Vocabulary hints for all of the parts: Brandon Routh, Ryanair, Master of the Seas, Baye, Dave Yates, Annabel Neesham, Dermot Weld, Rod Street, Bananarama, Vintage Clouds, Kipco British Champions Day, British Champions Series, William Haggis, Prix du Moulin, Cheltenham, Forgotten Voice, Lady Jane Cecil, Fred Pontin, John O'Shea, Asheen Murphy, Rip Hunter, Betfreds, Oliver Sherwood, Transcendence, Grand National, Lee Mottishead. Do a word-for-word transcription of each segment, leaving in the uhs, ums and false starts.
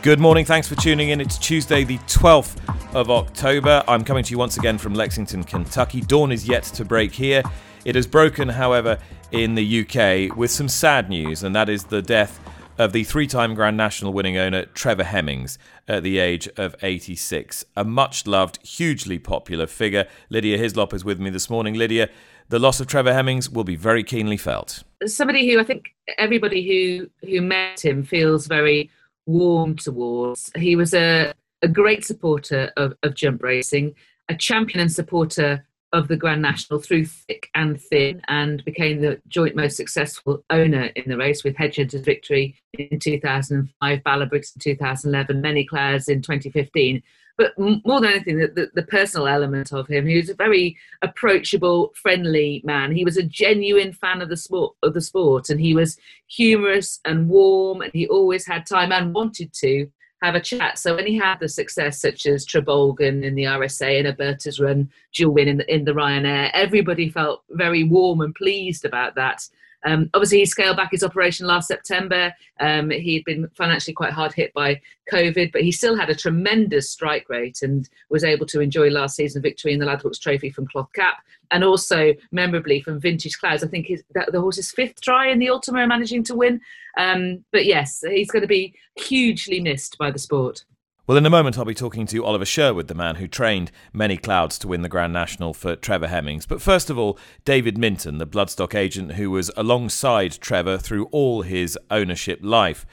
Good morning, thanks for tuning in. It's Tuesday the twelfth of October. I'm coming to you once again from Lexington, Kentucky. Dawn is yet to break here. It has broken, however, in the U K with some sad news, and that is the death of the three-time Grand National winning owner Trevor Hemmings at the age of eighty-six. A much-loved, hugely popular figure. Lydia Hislop is with me this morning. Lydia, the loss of Trevor Hemmings will be very keenly felt. Somebody who I think everybody who, who met him feels very warm towards. He was a, a great supporter of, of jump racing, a champion and supporter of the Grand National through thick and thin, and became the joint most successful owner in the race with Hedgehunter's victory in two thousand five, Ballabriggs in two thousand eleven, Many Clouds in twenty fifteen. But more than anything, the, the, the personal element of him. He was a very approachable, friendly man. He was a genuine fan of the sport, of the sport, and he was humorous and warm, and he always had time and wanted to have a chat. So when he had the success such as Trebolgan in the R S A and Alberta's Run, dual win in the, in the Ryanair, everybody felt very warm and pleased about that. Um, obviously, he scaled back his operation last September. Um, he'd been financially quite hard hit by COVID, but he still had a tremendous strike rate and was able to enjoy last season's victory in the Ladbrokes Trophy from Cloth Cap, and also memorably from Vintage Clouds. I think his, that, the horse's fifth try in the Ultima, managing to win. Um, but yes, he's going to be hugely missed by the sport. Well, in a moment, I'll be talking to Oliver Sherwood, the man who trained Many Clouds to win the Grand National for Trevor Hemmings. But first of all, David Minton, the bloodstock agent who was alongside Trevor through all his ownership life.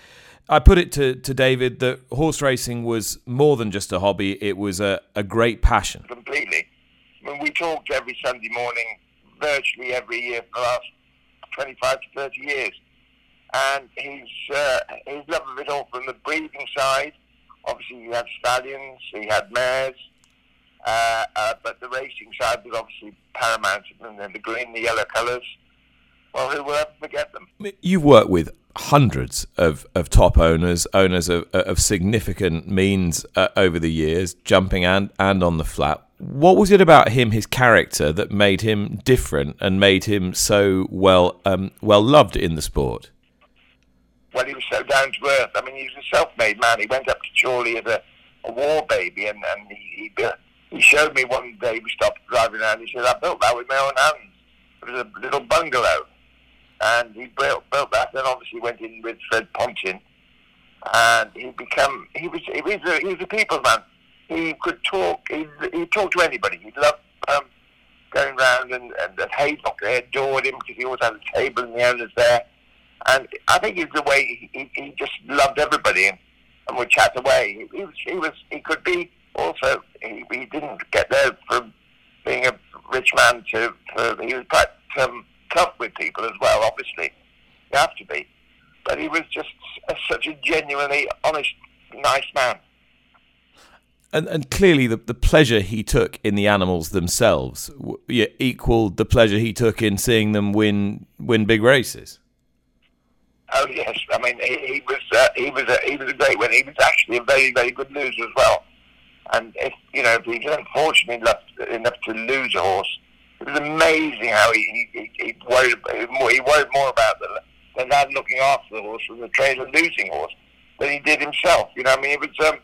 I put it to, to David that horse racing was more than just a hobby. It was a, a great passion. Completely. I mean, we talked every Sunday morning, virtually every year for the last twenty-five to thirty years. And his, uh, his love of it all from the breeding side. Obviously, you had stallions, he had mares, uh, uh, but the racing side was obviously paramount, and then the green, the yellow colours. Well, who will ever forget them? You've worked with hundreds of, of top owners, owners of, of significant means uh, over the years, jumping and, and on the flat. What was it about him, his character, that made him different and made him so well um, well loved in the sport? Well, he was so down to earth. I mean, he was a self-made man. He went up to Chorley as a, a war baby, and, and he, he he showed me one day. We stopped driving around. He said, "I built that with my own hands. It was a little bungalow," and he built built that. Then obviously went in with Fred Pontin, and he become he was he was a, he was a people's man. He could talk. He he talked to anybody. He loved um, going round and and at Haydock. They adored him because he always had a table and the owners there. And I think it's the way he, he just loved everybody and, and would chat away. He, he was, he was, he could be also. He, he didn't get there from being a rich man to. to he was quite um, tough with people as well. Obviously, you have to be. But he was just a, such a genuinely honest, nice man. And, and clearly, the, the pleasure he took in the animals themselves w- yeah, equaled the pleasure he took in seeing them win win big races. Oh yes, I mean he, he was uh, he was a, he was a great winner. He was actually a very very good loser as well. And if you know if he was unfortunate enough, enough to lose a horse, it was amazing how he he, he worried more, he worried more about the the lad looking after the horse than the trainer losing horse than he did himself. You know, I mean it was um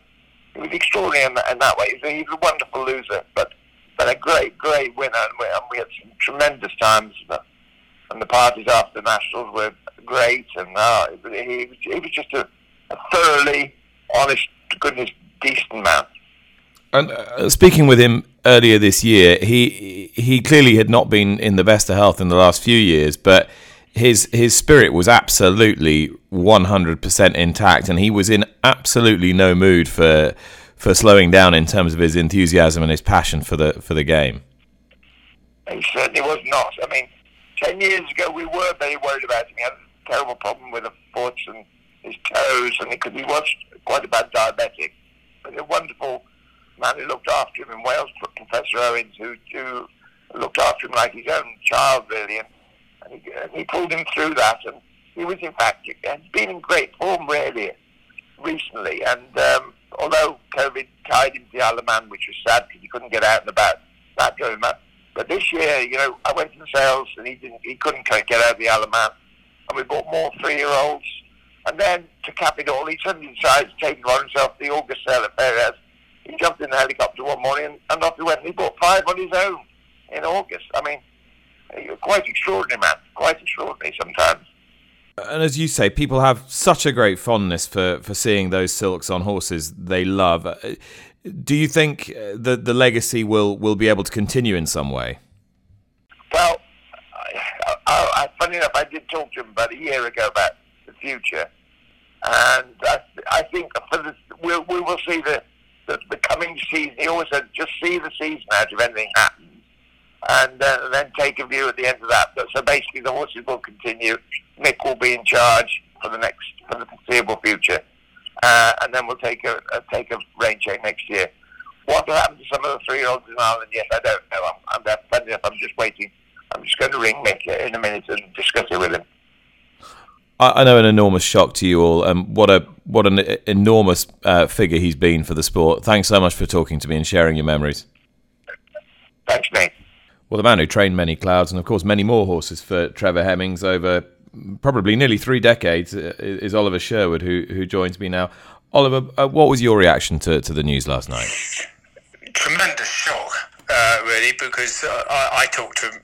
it was extraordinary in that, in that way. He was, a, he was a wonderful loser, but but a great great winner. And we, and we had some tremendous times. And the parties after the Nationals were great, and uh, he, he was just a, a thoroughly honest, goodness, decent man. And uh, speaking with him earlier this year, he he clearly had not been in the best of health in the last few years, but his his spirit was absolutely one hundred percent intact, and he was in absolutely no mood for for slowing down in terms of his enthusiasm and his passion for the for the game. He certainly was not. I mean, ten years ago, we were very worried about him. He had a terrible problem with a fortune his toes, and he could be watched quite a bad diabetic. But a wonderful man who looked after him in Wales, Professor Owens, who, who looked after him like his own child, really, and, and, he, and he pulled him through that. And he was, in fact, had been in great form, really, recently. And um, although COVID tied him to the Isle of Man, which was sad because he couldn't get out and about, that drove him up. But this year, you know, I went to the sales and he didn't, he couldn't quite get out of the Isle of Man. And we bought more three-year-olds. And then, to cap it all, he suddenly decided to take on himself the August sale at Perez. He jumped in the helicopter one morning and off he went. And he bought five on his own in August. I mean, you're quite extraordinary, man. Quite extraordinary sometimes. And as you say, people have such a great fondness for, for seeing those silks on horses they love. Do you think that the legacy will, will be able to continue in some way? Well, I, I, funny enough, I did talk to him about a year ago about the future. And I, I think for the, we, we will see the, the, the coming season. He always said, just see the season out if anything happens. And uh, then take a view at the end of that. But, so basically the horses will continue. Nick will be in charge for the next for the foreseeable future. Uh, and then we'll take a, a take a rain check next year. What will happen to some of the three-year-olds in Ireland? Yes, I don't know. I'm, I'm, funny enough, I'm just waiting. I'm just going to ring Nick in a minute and discuss it with him. I, I know an enormous shock to you all. Um, what a what an enormous uh, figure he's been for the sport. Thanks so much for talking to me and sharing your memories. Thanks, mate. Well, the man who trained Many Clouds and, of course, many more horses for Trevor Hemmings over probably nearly three decades is Oliver Sherwood, who who joins me now. Oliver, uh, what was your reaction to, to the news last night? Tremendous shock, uh, really, because uh, I, I talked to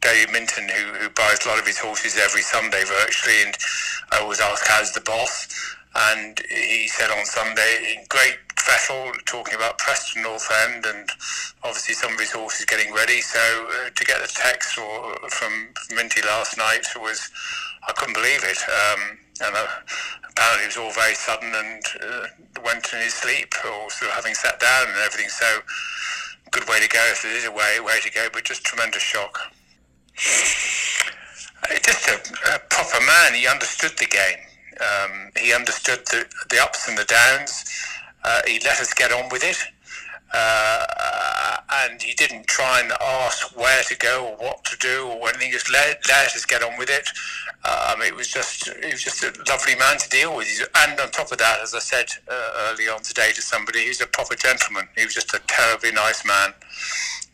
David Minton, who, who buys a lot of his horses every Sunday virtually, and I always ask, how's the boss? And he said on Sunday, in great fettle, talking about Preston North End, and obviously some of his horses getting ready. So uh, to get the text or, from Minty last night was, I couldn't believe it. Um, and uh, apparently it was all very sudden and uh, went in his sleep, or sort of having sat down and everything. So good way to go, if it is a way, way to go, but just tremendous shock. Just a, a proper man. He understood the game. Um, he understood the, the ups and the downs. Uh, he let us get on with it. Uh, uh, and he didn't try and ask where to go or what to do or anything. He just let, let us get on with it. Um, it was just it was just a lovely man to deal with. And on top of that, as I said uh, early on today to somebody, he was a proper gentleman. He was just a terribly nice man.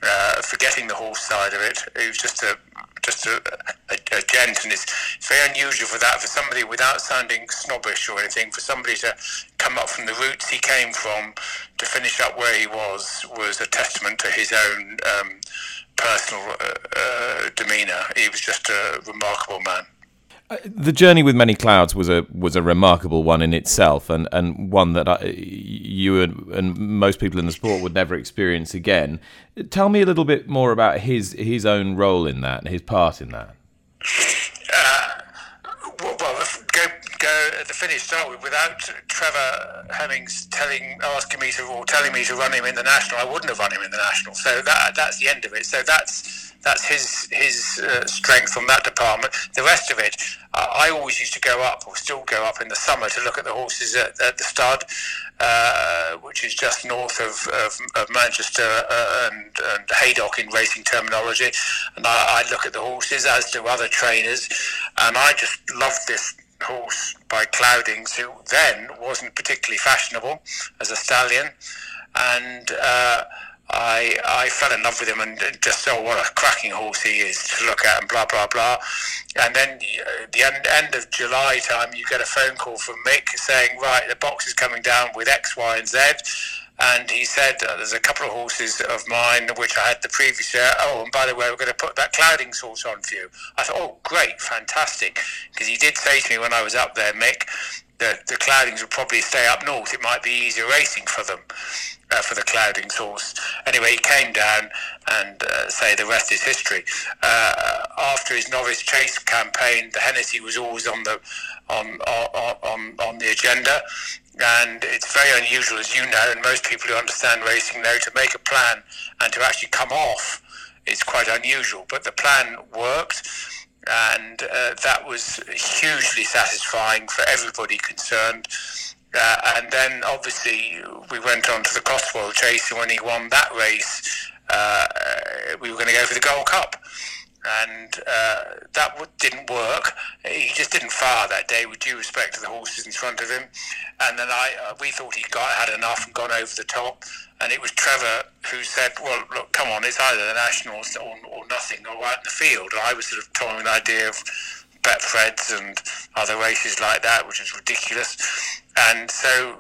Uh, forgetting the horse side of it, he was just a just a, a, a gent, and it's very unusual for that, for somebody, without sounding snobbish or anything, for somebody to come up from the roots he came from to finish up where he was was a testament to his own um, personal uh, uh, demeanour. He was just a remarkable man. The journey with Many Clouds was a was a remarkable one in itself, and, and one that I, you and, and most people in the sport would never experience again. Tell me a little bit more about his his own role in that, his part in that. Uh, well, well, go go at the finish. Start with, without Trevor Hemmings telling, asking me to, or telling me to run him in the National, I wouldn't have run him in the National. So that that's the end of it. So that's. That's his his uh, strength on that department. The rest of it, uh, I always used to go up, or still go up in the summer, to look at the horses at, at the stud, uh, which is just north of, of, of Manchester uh, and, and Haydock in racing terminology. And I, I'd look at the horses, as do other trainers, and I just loved this horse by Cloudings, who then wasn't particularly fashionable as a stallion, and. Uh, I I fell in love with him and just saw, oh, what a cracking horse he is to look at, and blah, blah, blah. And then uh, the end, end of July time, you get a phone call from Mick saying, right, the box is coming down with X, Y, and Z. And he said, uh, there's a couple of horses of mine which I had the previous year. Oh, and by the way, we're going to put that Cloudings horse on for you. I thought, oh, great, fantastic. Because he did say to me when I was up there, Mick, that the Cloudings would probably stay up north. It might be easier racing for them. Uh, for the Cloudings horse. Anyway, he came down and uh, say the rest is history. Uh, after his novice chase campaign, the Hennessy was always on the on on on, on the agenda, and it's very unusual, as you know, and most people who understand racing know, to make a plan and to actually come off is quite unusual. But the plan worked. and uh, that was hugely satisfying for everybody concerned. Uh, and then obviously we went on to the Cotswold Chase, and when he won that race, uh, we were going to go for the Gold Cup. And uh, that w- didn't work. He just didn't fire that day, with due respect to the horses in front of him. And then I, uh, we thought he got had enough and gone over the top. And it was Trevor who said, "Well, look, come on, it's either the Nationals or, or nothing, or out in the field." And I was sort of toying with the idea of Betfreds and other races like that, which is ridiculous. And so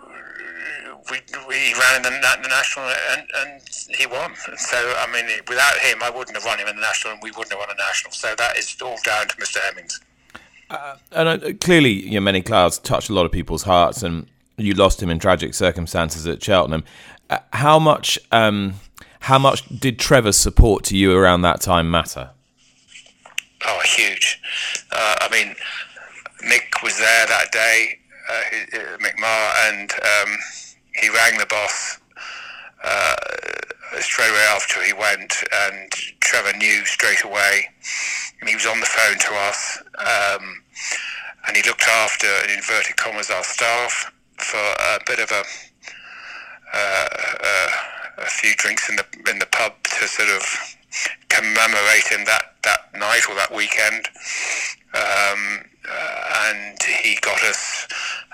we, we ran in the, the National, and, and he won. So, I mean, without him, I wouldn't have run him in the National, and we wouldn't have won a National. So that is all down to Mister Hemmings. Uh, and uh, clearly, you know, Many Clouds touched a lot of people's hearts, and you lost him in tragic circumstances at Cheltenham. Uh, how much, um, how much did Trevor's support to you around that time matter? Oh, huge. Uh, I mean, Nick was there that day, uh, McMahon, and um, he rang the boss uh, straight away after he went, and Trevor knew straight away, and he was on the phone to us, um, and he looked after, in inverted commas, our staff for a bit of a, uh, uh, a few drinks in the in the pub to sort of commemorate him that, that night or that weekend. Um, uh, and he got us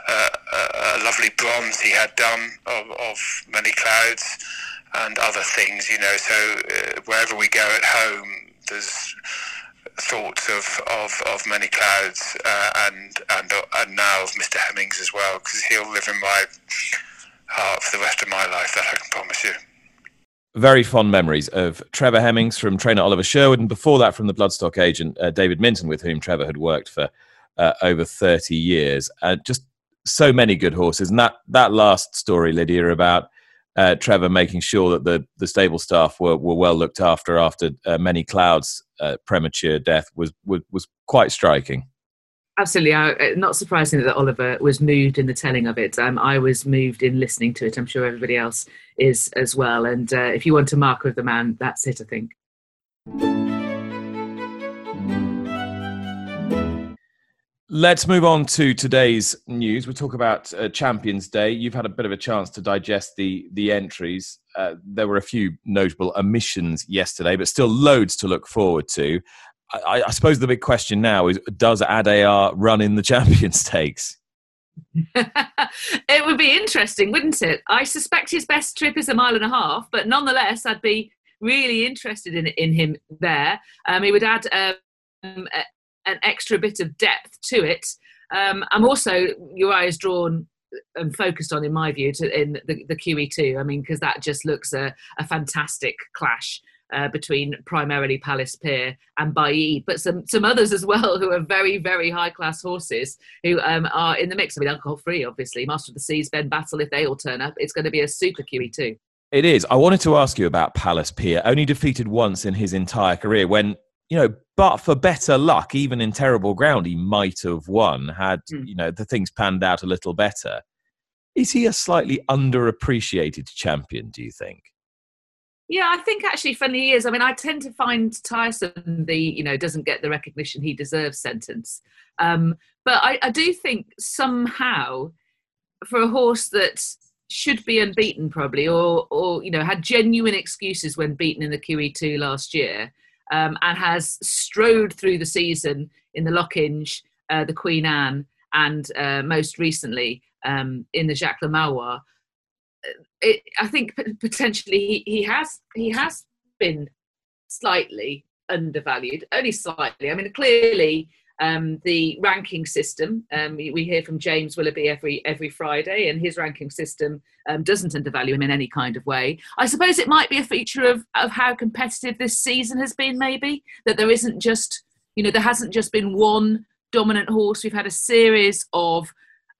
uh, a, a lovely bronze he had done of, of Many Clouds and other things, you know. So uh, wherever we go at home, there's thoughts of, of, of Many Clouds uh, and, and, uh, and now of Mister Hemmings as well, because he'll live in my heart for the rest of my life, that I can promise you. Very fond memories of Trevor Hemmings from trainer Oliver Sherwood, and before that from the bloodstock agent uh, David Minton, with whom Trevor had worked for uh, over thirty years. Uh, just so many good horses. And that, that last story, Lydia, about uh, Trevor making sure that the, the stable staff were, were well looked after after uh, Many Clouds' uh, premature death was, was, was quite striking. Absolutely. I, not surprising that Oliver was moved in the telling of it. Um, I was moved in listening to it. I'm sure everybody else is as well. And uh, if you want a marker of the man, that's it, I think. Let's move on to today's news. We'll talk about uh, Champions Day. You've had a bit of a chance to digest the, the entries. Uh, there were a few notable omissions yesterday, but still loads to look forward to. I, I suppose the big question now is, does Adair run in the Champions Stakes? It would be interesting, wouldn't it? I suspect his best trip is a mile and a half, but nonetheless, I'd be really interested in in him there. Um, he would add um, a, an extra bit of depth to it. Um, I'm also, your eye is drawn and focused on, in my view, to, in the, the Q E two. I mean, because that just looks a, a fantastic clash. Uh, between primarily Palace Pier and Baye, but some, some others as well who are very, very high-class horses who um, are in the mix. I mean, alcohol-free, obviously. Master of the Seas, Ben Battle, if they all turn up, it's going to be a super Q E two. It is. I wanted to ask you about Palace Pier, only defeated once in his entire career when, you know, but for better luck, even in terrible ground, he might have won, had, mm. you know, the things panned out a little better. Is he a slightly underappreciated champion, do you think? Yeah, I think actually, funny he is. I mean, I tend to find tiresome the, you know, doesn't get the recognition he deserves sentence. Um, but I, I do think somehow for a horse that should be unbeaten probably, or, or you know, had genuine excuses when beaten in the Q E two last year um, and has strode through the season in the Lochinge, uh, the Queen Anne, and uh, most recently um, in the Jacques Le Maloir, It, I think potentially he, he has he has been slightly undervalued, only slightly. I mean, clearly um, the ranking system, um, we hear from James Willoughby every every Friday, and his ranking system um, doesn't undervalue him in any kind of way. I suppose it might be a feature of, of how competitive this season has been, maybe, that there isn't just, you know, there hasn't just been one dominant horse. We've had a series of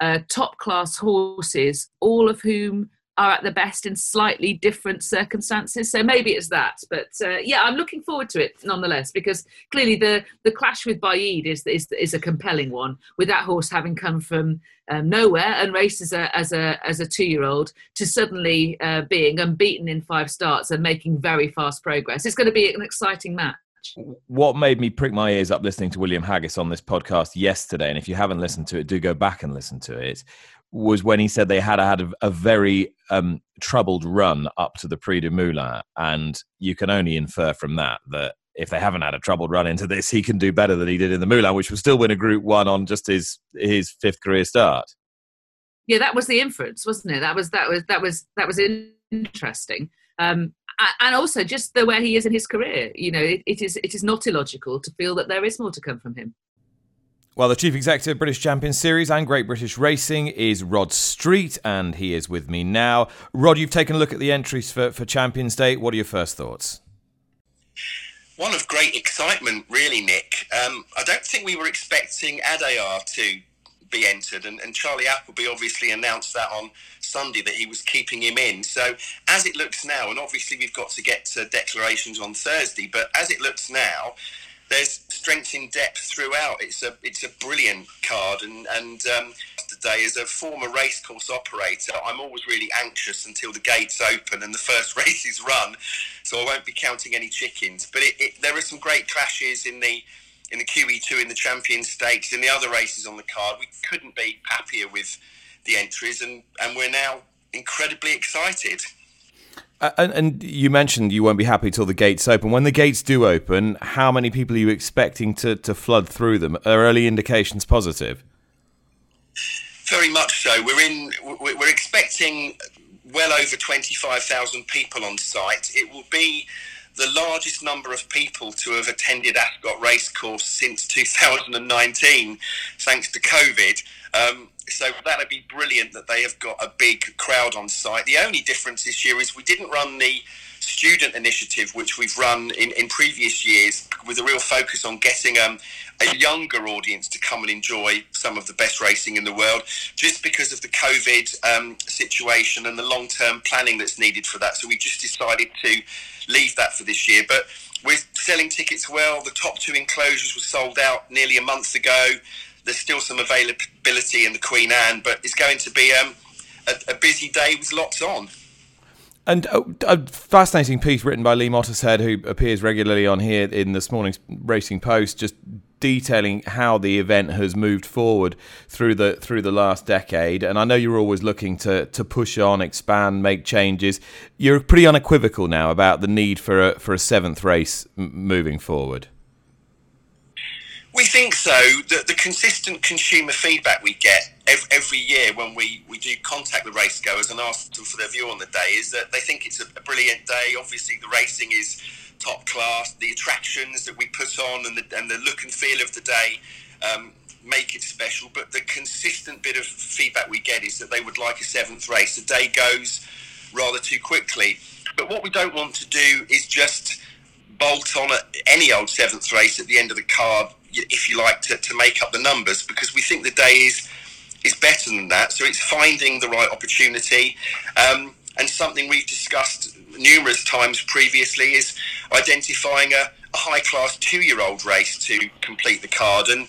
uh, top-class horses, all of whom are at the best in slightly different circumstances. So maybe it's that. But uh, yeah, I'm looking forward to it nonetheless, because clearly the, the clash with Baye is, is is a compelling one, with that horse having come from um, nowhere and raced as a, as a, as a two-year-old to suddenly uh, being unbeaten in five starts and making very fast progress. It's going to be an exciting match. match. What made me prick my ears up listening to William Haggis on this podcast yesterday, and if you haven't listened to it, do go back and listen to it, was when he said they had had a, a very um, troubled run up to the Prix du Moulin, and you can only infer from that that if they haven't had a troubled run into this, he can do better than he did in the Moulin, which will still win a Group One on just his his fifth career start. Yeah, that was the inference, wasn't it? That was that was that was that was interesting, um, and also just the where he is in his career. You know, it, it is it is not illogical to feel that there is more to come from him. Well, the Chief Executive of British Champions Series and Great British Racing is Rod Street, and he is with me now. Rod, you've taken a look at the entries for, for Champions Day. What are your first thoughts? One of great excitement, really, Nick. Um, I don't think we were expecting Adair to be entered, and, and Charlie Appleby obviously announced that on Sunday that he was keeping him in. So as it looks now, and obviously we've got to get to declarations on Thursday, but as it looks now, there's strength in depth throughout. It's a it's a brilliant card, and and um, today as a former racecourse operator, I'm always really anxious until the gates open and the first race is run, so I won't be counting any chickens. But it, it, there are some great clashes in the in the Q E two, in the Champions Stakes, in the other races on the card. We couldn't be happier with the entries, and and we're now incredibly excited. Uh, and, and you mentioned you won't be happy till the gates open. When the gates do open, how many people are you expecting to, to flood through them? Are early indications positive? Very much so. We're in. We're expecting well over twenty-five thousand people on site. It will be the largest number of people to have attended Ascot Racecourse since two thousand nineteen, thanks to COVID. Um, so that'd be brilliant that they have got a big crowd on site. The only difference this year is we didn't run the student initiative, which we've run in, in previous years, with a real focus on getting um, a younger audience to come and enjoy some of the best racing in the world, just because of the COVID um, situation and the long-term planning that's needed for that. So we just decided to leave that for this year, but we're selling tickets well. The top two enclosures were sold out nearly a month ago. There's still some availability in the Queen Anne, but it's going to be um, a, a busy day with lots on. And a fascinating piece written by Lee Mottishead, who appears regularly on here in this morning's Racing Post, just detailing how the event has moved forward through the through the last decade. And I know you're always looking to to push on, expand, make changes. You're pretty unequivocal now about the need for a, for a seventh race moving forward. We think so. The, the consistent consumer feedback we get every, every year when we, we do contact the racegoers and ask them for their view on the day is that they think it's a, a brilliant day. Obviously, the racing is top class. The attractions that we put on and the, and the look and feel of the day um, make it special. But the consistent bit of feedback we get is that they would like a seventh race. The day goes rather too quickly. But what we don't want to do is just bolt on at any old seventh race at the end of the card, if you like, to, to make up the numbers, because we think the day is is better than that. So it's finding the right opportunity, um, and something we've discussed numerous times previously is identifying a, a high-class two-year-old race to complete the card, and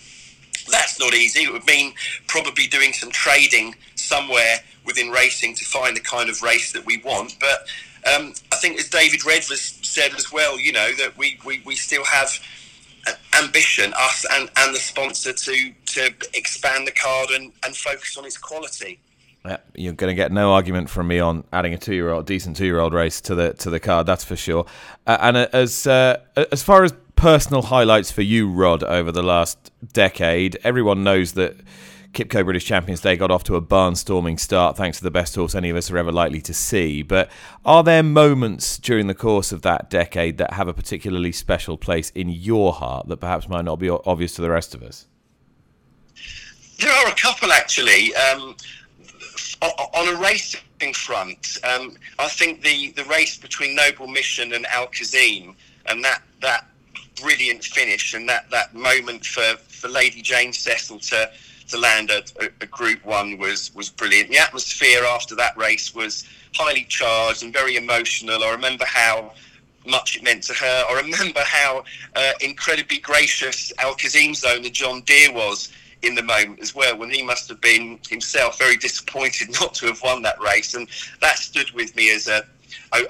that's not easy. It would mean probably doing some trading somewhere within racing to find the kind of race that we want, but um, I think as David Redvers said as well, you know, that we, we, we still have ambition, us and, and the sponsor, to to expand the card and, and focus on its quality. Yeah, you're going to get no argument from me on adding a two-year-old, decent two-year-old race to the to the card, that's for sure. Uh, and as uh, as far as personal highlights for you, Rod, over the last decade, everyone knows that Kipco British Champions Day got off to a barnstorming start thanks to the best horse any of us are ever likely to see. But are there moments during the course of that decade that have a particularly special place in your heart that perhaps might not be obvious to the rest of us? There are a couple, actually. Um, on a racing front, um, I think the, the race between Noble Mission and Al Kazim, and that, that brilliant finish and that, that moment for, for Lady Jane Cecil to to land a, a Group One was was brilliant. The atmosphere after that race was highly charged and very emotional. I remember how much it meant to her. I remember how uh, incredibly gracious Al Kazim's owner John Deere was in the moment as well, when he must have been himself very disappointed not to have won that race. And that stood with me as a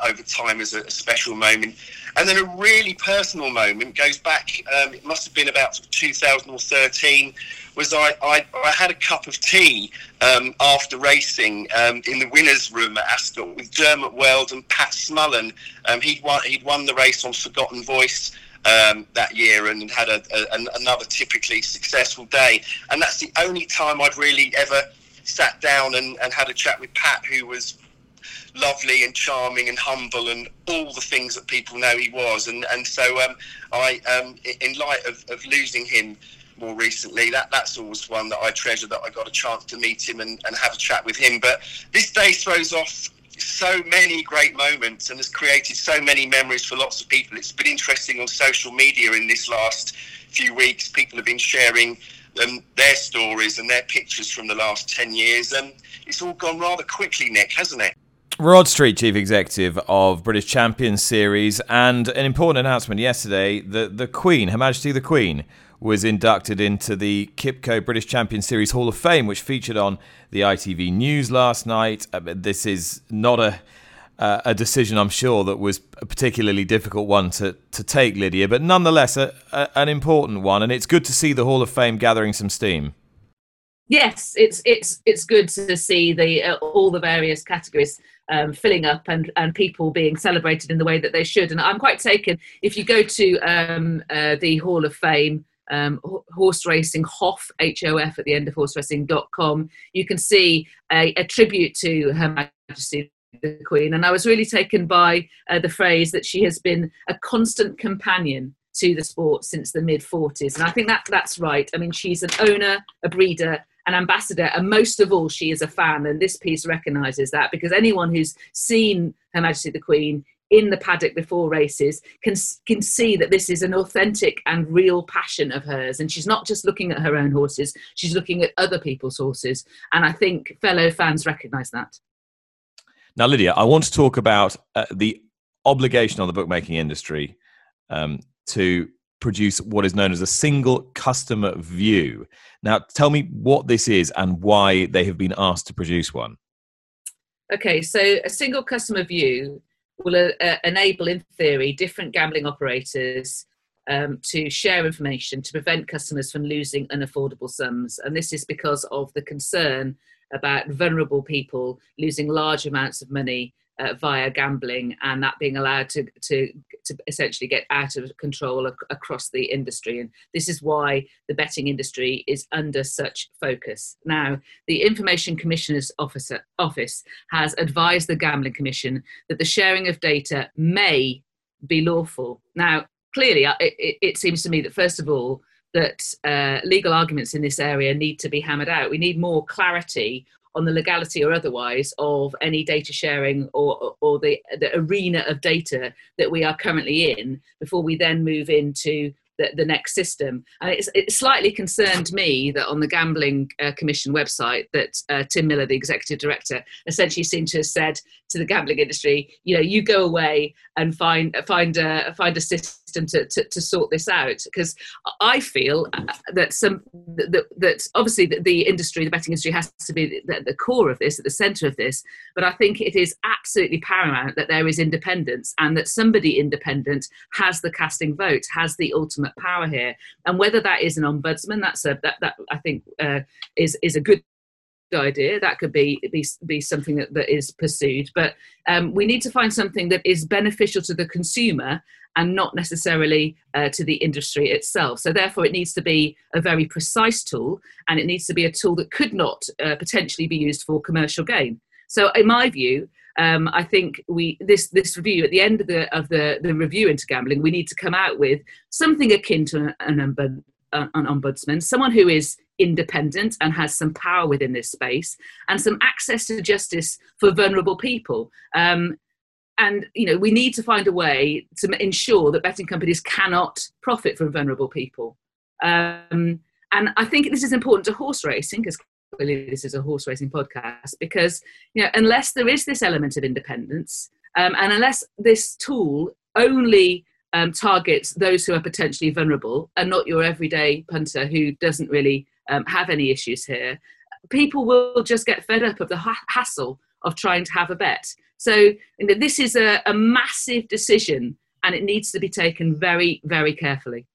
over time as a special moment. And then a really personal moment goes back, um, it must have been about two thousand thirteen, was I, I, I had a cup of tea um, after racing um, in the winner's room at Ascot with Dermot Weld and Pat Smullen. Um, he'd, won, he'd won the race on Forgotten Voice um, that year and had a, a, another typically successful day. And that's the only time I'd really ever sat down and, and had a chat with Pat, who was lovely and charming and humble and all the things that people know he was. And and so um, I, um, in light of, of losing him more recently, that, that's always one that I treasure, that I got a chance to meet him and, and have a chat with him. But this day throws off so many great moments and has created so many memories for lots of people. It's been interesting on social media in this last few weeks. People have been sharing Um, their stories and their pictures from the last ten years. Um, it's all gone rather quickly, Nick, hasn't it? Rod Street, Chief Executive of British Champions Series, and an important announcement yesterday that the Queen, Her Majesty the Queen, was inducted into the Kipco British Champions Series Hall of Fame, which featured on the I T V News last night. Uh, this is not a uh, a decision, I'm sure, that was a particularly difficult one to, to take, Lydia, but nonetheless a, a, an important one, and it's good to see the Hall of Fame gathering some steam. Yes, it's it's it's good to see the uh, all the various categories um, filling up and, and people being celebrated in the way that they should. And I'm quite taken, if you go to um, uh, the Hall of Fame, Um, horse racing H O F, H O F at the end of horseracing dot com, you can see a, a tribute to Her Majesty the Queen, and I was really taken by uh, the phrase that she has been a constant companion to the sport since the mid forties, and I think that that's right. I mean, she's an owner, a breeder, an ambassador, and most of all she is a fan, and this piece recognises that, because anyone who's seen Her Majesty the Queen in the paddock before races can can see that this is an authentic and real passion of hers, and she's not just looking at her own horses, she's looking at other people's horses, and I think fellow fans recognise that. Now, Lydia, I want to talk about uh, the obligation on the bookmaking industry um, to produce what is known as a single customer view. Now, tell me what this is and why they have been asked to produce one. Okay, so a single customer view will uh, enable, in theory, different gambling operators um, to share information to prevent customers from losing unaffordable sums. And this is because of the concern about vulnerable people losing large amounts of money uh, via gambling, and that being allowed to, to, to essentially get out of control ac- across the industry. And this is why the betting industry is under such focus. Now, the Information Commissioner's Officer, Office has advised the Gambling Commission that the sharing of data may be lawful. Now, clearly, it, it, it seems to me that, first of all, that uh, legal arguments in this area need to be hammered out. We need more clarity on the legality or otherwise of any data sharing or, or the, the arena of data that we are currently in before we then move into the, the next system. And it's, it slightly concerned me that on the Gambling uh, Commission website that uh, Tim Miller, the Executive Director, essentially seemed to have said to the gambling industry, you know, you go away and find, find, a, find a system To, to, to sort this out, because I feel that some that, that obviously the, the industry, the betting industry, has to be at the, the core of this, at the centre of this. But I think it is absolutely paramount that there is independence, and that somebody independent has the casting vote, has the ultimate power here. And whether that is an ombudsman, that's a that, that I think uh, is is a good idea. That could be be, be something that, that is pursued. But um, we need to find something that is beneficial to the consumer and not necessarily uh, to the industry itself. So therefore, it needs to be a very precise tool, and it needs to be a tool that could not uh, potentially be used for commercial gain. So in my view, um, I think we this this review, at the end of the of the, the review into gambling, we need to come out with something akin to an, an, an ombudsman, someone who is independent and has some power within this space, and some access to justice for vulnerable people. Um, And, you know, we need to find a way to ensure that betting companies cannot profit from vulnerable people. Um, and I think this is important to horse racing, because clearly this is a horse racing podcast, because, you know, unless there is this element of independence, um, and unless this tool only um, targets those who are potentially vulnerable and not your everyday punter who doesn't really um, have any issues here, people will just get fed up of the ha- hassle of trying to have a bet. So you know, this is a, a massive decision, and it needs to be taken very, very carefully.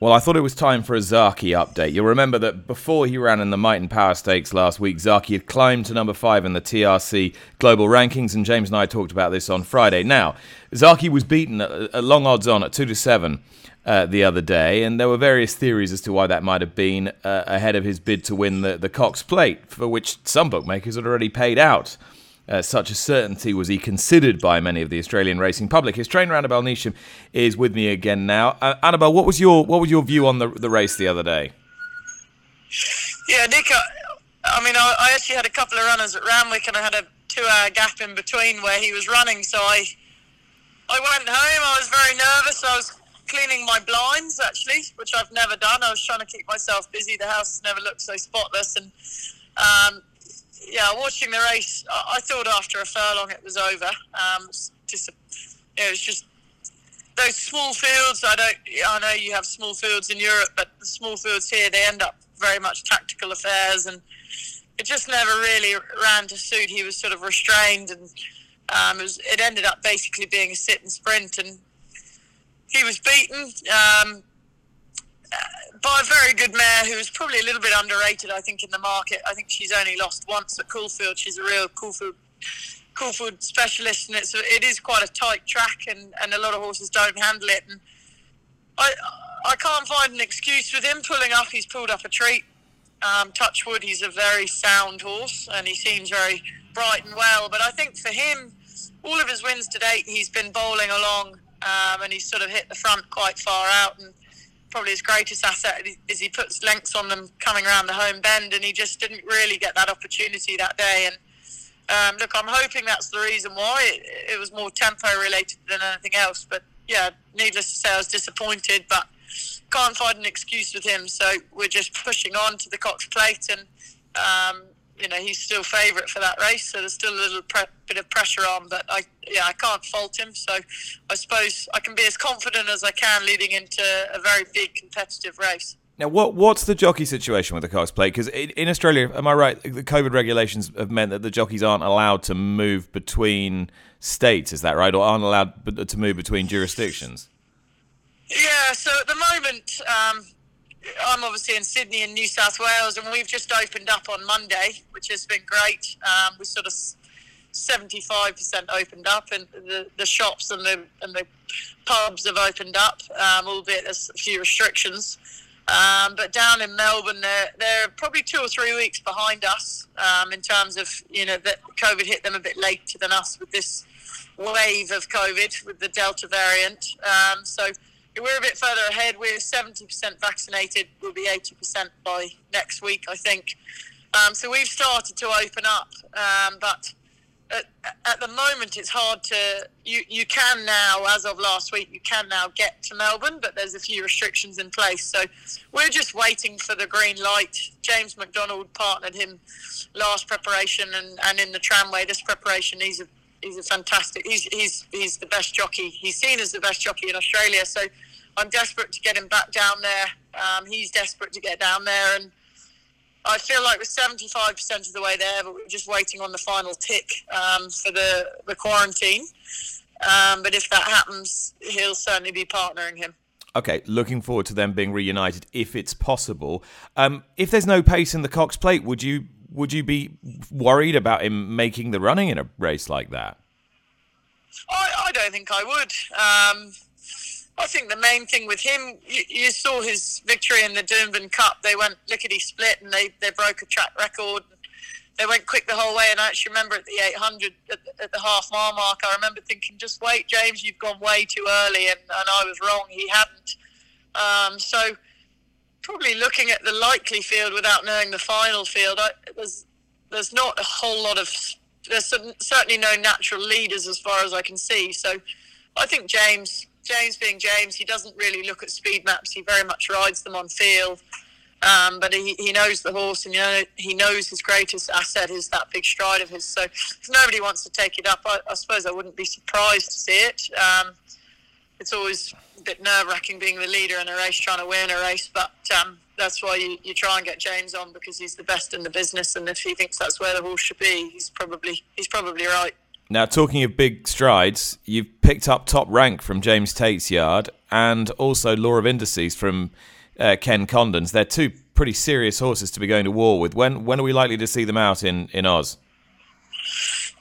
Well, I thought it was time for a Zaki update. You'll remember that before he ran in the Might and Power Stakes last week, Zaki had climbed to number five in the T R C Global Rankings, and James and I talked about this on Friday. Now, Zaki was beaten at long odds on at two to seven uh, the other day, and there were various theories as to why that might have been uh, ahead of his bid to win the, the Cox Plate, for which some bookmakers had already paid out. Uh, such a certainty was he considered by many of the Australian racing public. His trainer, Annabel Neesham, is with me again now. Uh, Annabel, what was your what was your view on the the race the other day? Yeah, Nick, I, I mean, I, I actually had a couple of runners at Ramwick, and I had a two-hour gap in between where he was running, so I I went home. I was very nervous. I was cleaning my blinds, actually, which I've never done. I was trying to keep myself busy. The house never looked so spotless, and... Um, Yeah, watching the race, I thought after a furlong it was over. Um, just, it was just those small fields. I don't, I know you have small fields in Europe, but the small fields here, they end up very much tactical affairs, and it just never really ran to suit. He was sort of restrained, and um, it, was, it ended up basically being a sit and sprint, and he was beaten um, by a very good mare who was probably a little bit underrated, I think, in the market. I think she's only lost once at Caulfield. She's a real Caulfield, Caulfield specialist, and it's it is quite a tight track, and, and a lot of horses don't handle it. And I I can't find an excuse with him pulling up. He's pulled up a treat. Um, touch wood, he's a very sound horse, and he seems very bright and well. But I think for him, all of his wins to date, he's been bowling along, um, and he's sort of hit the front quite far out, and probably his greatest asset is he puts lengths on them coming around the home bend, and he just didn't really get that opportunity that day. And um, look, I'm hoping that's the reason why. It, it was more tempo related than anything else. But yeah, needless to say, I was disappointed, but can't find an excuse with him. So we're just pushing on to the Cox Plate, and um, you know, he's still favourite for that race. So there's still a little pre- bit of pressure on, but I yeah I can't fault him. So I suppose I can be as confident as I can leading into a very big competitive race. Now, what what's the jockey situation with the Cox Plate? Because in Australia, am I right, the COVID regulations have meant that the jockeys aren't allowed to move between states, is that right? Or aren't allowed to move between jurisdictions? Yeah, so at the moment, um, I'm obviously in Sydney and New South Wales, and we've just opened up on Monday, which has been great. Um, we sort of... seventy-five percent opened up, and the, the shops and the and the pubs have opened up, um, albeit there's a few restrictions. Um, but down in Melbourne, they're, they're probably two or three weeks behind us um, in terms of, you know, that COVID hit them a bit later than us with this wave of COVID, with the Delta variant. Um, so we're a bit further ahead. We're seventy percent vaccinated. We'll be eighty percent by next week, I think. Um, so we've started to open up, um, but... At, at the moment it's hard to you you can now, as of last week, you can now get to Melbourne, but there's a few restrictions in place, so we're just waiting for the green light. James McDonald partnered him last preparation and, and in the tramway this preparation. He's a he's a fantastic he's he's he's the best jockey, he's seen as the best jockey in Australia, so I'm desperate to get him back down there. Um, he's desperate to get down there, and I feel like we're seventy-five percent of the way there, but we're just waiting on the final tick um, for the, the quarantine. Um, but if that happens, he'll certainly be partnering him. Okay, looking forward to them being reunited, if it's possible. Um, if there's no pace in the Cox Plate, would you would you be worried about him making the running in a race like that? I, I don't think I would. Um, I think the main thing with him, you, you saw his victory in the Doomben Cup. They went lickety-split, and they, they broke a track record. They went quick the whole way, and I actually remember at the eight hundred, at, at the half-mile mark, I remember thinking, just wait, James, you've gone way too early, and, and I was wrong. He hadn't. Um, so probably looking at the likely field without knowing the final field, I, there's, there's not a whole lot of... There's some, certainly no natural leaders as far as I can see. So I think James... James being James, he doesn't really look at speed maps. He very much rides them on field. Um, but he, he knows the horse, and you know, he knows his greatest asset is that big stride of his. So if nobody wants to take it up, I, I suppose I wouldn't be surprised to see it. Um, it's always a bit nerve-wracking being the leader in a race, trying to win a race. But um, that's why you, you try and get James on, because he's the best in the business, and if he thinks that's where the horse should be, he's probably he's probably right. Now, talking of big strides, you've picked up Top Rank from James Tate's yard, and also Law of Indices from uh, Ken Condon's. They're two pretty serious horses to be going to war with. When when are we likely to see them out in, in Oz?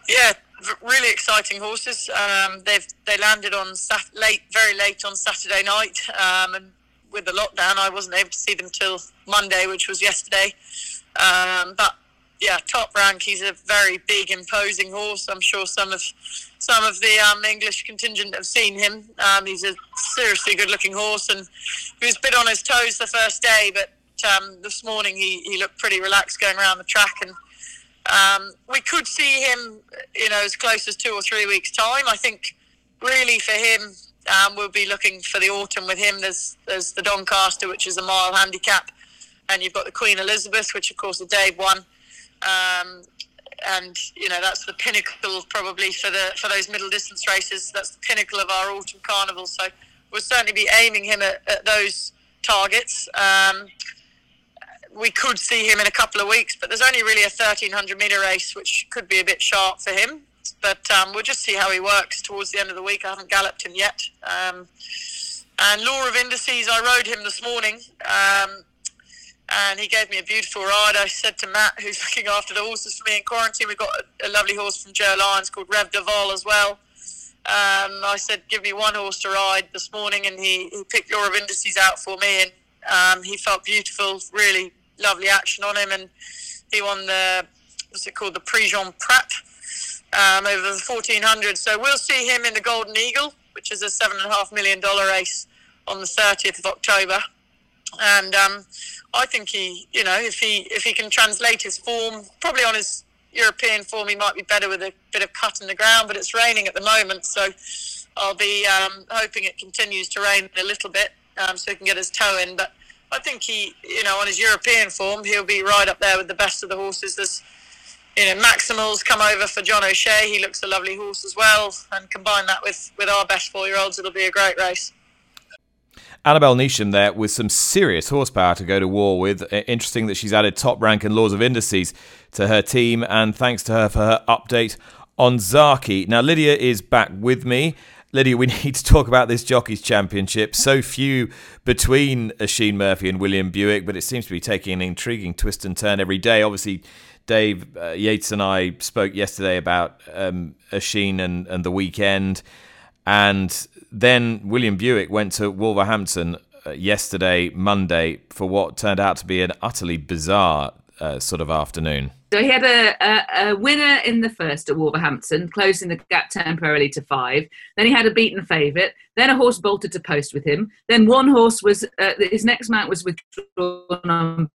Yeah, really exciting horses. Um, they've they landed on sat- late, very late on Saturday night, um, and with the lockdown, I wasn't able to see them till Monday, which was yesterday. Um, but yeah, Top Rank, he's a very big, imposing horse. I'm sure some of some of the um, English contingent have seen him. Um, he's a seriously good-looking horse, and he was a bit on his toes the first day, but um, this morning he, he looked pretty relaxed going around the track, and um, we could see him, you know, as close as two or three weeks' time. I think really for him, um, we'll be looking for the autumn with him. There's there's the Doncaster, which is a mile handicap, and you've got the Queen Elizabeth, which of course the Dave won. Um, and you know that's the pinnacle probably for the for those middle distance races. That's the pinnacle of our autumn carnival. So we'll certainly be aiming him at, at those targets. Um, we could see him in a couple of weeks, but there's only really a thirteen hundred metre race, which could be a bit sharp for him. But um, we'll just see how he works towards the end of the week. I haven't galloped him yet. Um, and Law of Indices, I rode him this morning. Um, And he gave me a beautiful ride. I said to Matt, who's looking after the horses for me in quarantine, we've got a, a lovely horse from Joe Lyons called Rev Duval as well. Um, I said, give me one horse to ride this morning, and he, he picked Law of Indices out for me, and um, he felt beautiful, really lovely action on him, and he won the, what's it called, the Prix Jean Prat um, over the fourteen hundred. So we'll see him in the Golden Eagle, which is a seven point five million dollars race on the thirtieth of October. And um, I think he, you know, if he if he can translate his form, probably on his European form, he might be better with a bit of cut in the ground. But it's raining at the moment, so I'll be um, hoping it continues to rain a little bit um, so he can get his toe in. But I think he, you know, on his European form, he'll be right up there with the best of the horses. There's, you know, Maximal's come over for John O'Shea. He looks a lovely horse as well. And combine that with, with our best four-year-olds, it'll be a great race. Annabel Neesham there with some serious horsepower to go to war with. Interesting that she's added Top Rank and Laws of Indices to her team, and thanks to her for her update on Zaki. Now, Lydia is back with me. Lydia, we need to talk about this Jockeys' Championship. So few between Asheen Murphy and William Buick, but it seems to be taking an intriguing twist and turn every day. Obviously, Dave uh, Yates and I spoke yesterday about um, Asheen and, and the weekend, and then William Buick went to Wolverhampton yesterday, Monday, for what turned out to be an utterly bizarre uh, sort of afternoon. So he had a, a, a winner in the first at Wolverhampton, closing the gap temporarily to five. Then he had a beaten favourite. Then a horse bolted to post with him. Then one horse was, uh, his next mount was withdrawn on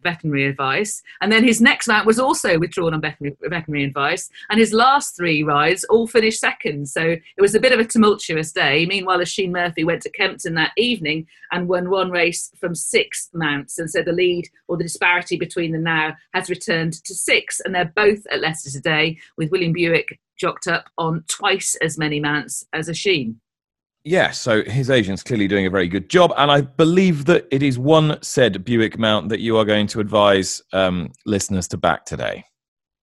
veterinary advice, and then his next mount was also withdrawn on veterinary advice, and his last three rides all finished second. So it was a bit of a tumultuous day. Meanwhile, Asheen Murphy went to Kempton that evening and won one race from six mounts, and so the lead, or the disparity between them now, has returned to six, and they're both at Leicester today, with William Buick jocked up on twice as many mounts as Asheen. Yeah, so his agent's clearly doing a very good job, and I believe that it is one said Buick mount that you are going to advise um, listeners to back today.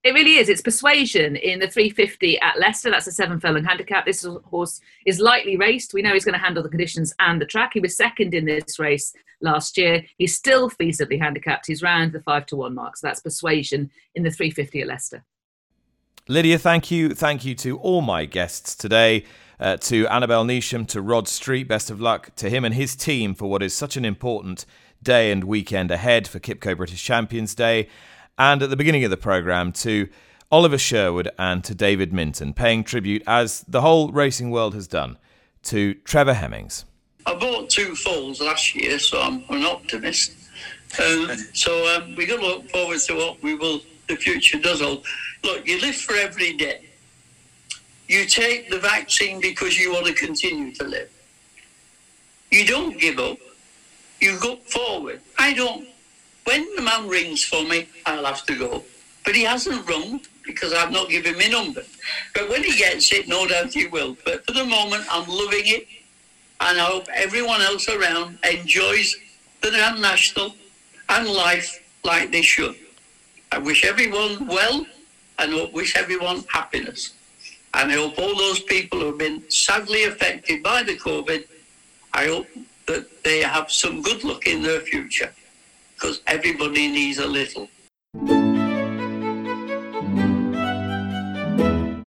It really is. It's Persuasion in the three fifty at Leicester. That's a seven furlong handicap. This horse is lightly raced. We know he's going to handle the conditions and the track. He was second in this race last year. He's still feasibly handicapped. He's round the five to one mark. So that's Persuasion in the three fifty at Leicester. Lydia, thank you. Thank you to all my guests today, uh, to Annabel Neesham, to Rod Street. Best of luck to him and his team for what is such an important day and weekend ahead for Kipco British Champions Day. And at the beginning of the programme, to Oliver Sherwood and to David Minton, paying tribute, as the whole racing world has done, to Trevor Hemmings. I bought two foals last year, so I'm an optimist. Um, so um, we've got to look forward to what we will... the future does all. Look, you live for every day. You take the vaccine because you want to continue to live. You don't give up. You go forward. I don't. When the man rings for me, I'll have to go. But he hasn't rung because I've not given him my number. But when he gets it, no doubt he will. But for the moment, I'm loving it. And I hope everyone else around enjoys the Grand National and life like they should. I wish everyone well and wish everyone happiness. And I hope all those people who have been sadly affected by the COVID, I hope that they have some good luck in their future, because everybody needs a little.